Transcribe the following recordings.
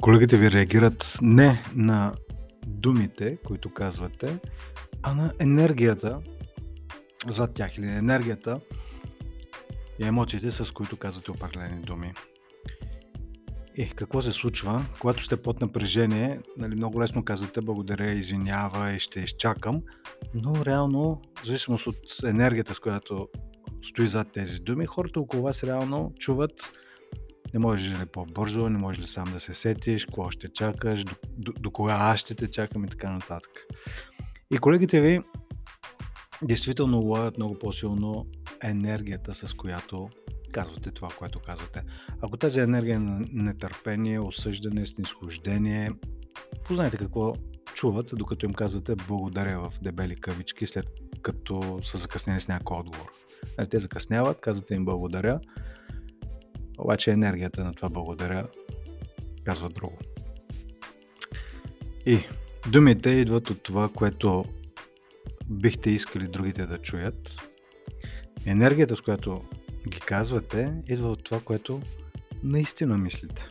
колегите ви реагират не на думите, които казвате, а на енергията зад тях или енергията и емоциите, с които казвате определени думи. Какво се случва, когато сте под напрежение? Много лесно казвате благодаря, извинявай, ще изчакам, но реално, в зависимост от енергията, с която стои зад тези думи, хората около вас реално чуват: не можеш ли по-бързо, не можеш ли сам да се сетиш, какво ще чакаш, до кога аз ще те чакам и така нататък. И колегите ви действително уловят много по-силно енергията, с която казвате това, което казвате. Ако тази енергия е на нетърпение, осъждане, снисхождение, познайте какво чуват, докато им казвате благодаря в дебели кавички, след като са закъснени с някой отговор. Те закъсняват, казвате им благодаря, обаче енергията на това благодаря казва друго. И думите идват от това, което бихте искали другите да чуят. Енергията, с която ги казвате, идва от това, което наистина мислите.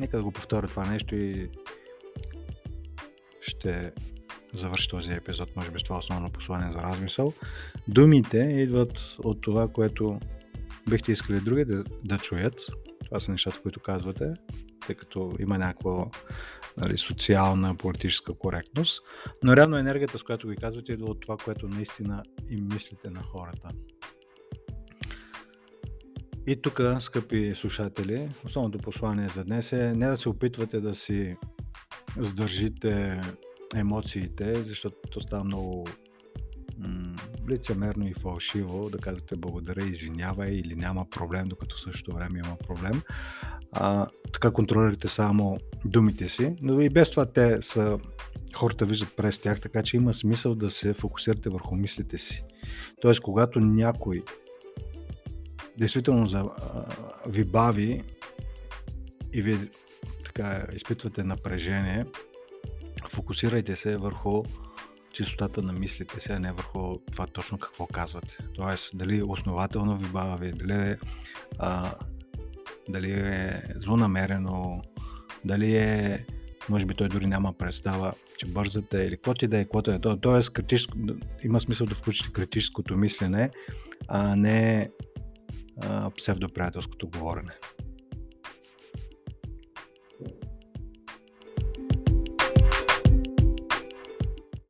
Нека да го повторя това нещо и ще завърши този епизод, може би с това основно послание за размисъл. Думите идват от това, което бихте искали други да чуят. Това са нещата, които казвате, тъй като има някаква социална, политическа коректност. Но реално енергията, с която ги казвате, идва от това, което наистина им мислите на хората. И тук, скъпи слушатели, основното послание за днес е не да се опитвате да си сдържите емоциите, защото то става много лицемерно и фалшиво да казвате благодаря, извинявай или няма проблем, докато в същото време има проблем. Така контролирате само думите си, но и без това хората виждат през тях, така че има смисъл да се фокусирате върху мислите си. Тоест, когато някой действително ви бави и ви така изпитвате напрежение, фокусирайте се върху чистотата на мислите си, а не върху това точно какво казвате. Тоест, дали основателно ви бави, дали е злонамерено, дали е, може би той дори няма представа, че бързате или каквото и да е, каквото е. Тоест, има смисъл да включите критическото мислене, а не псевдоприятелското говорене.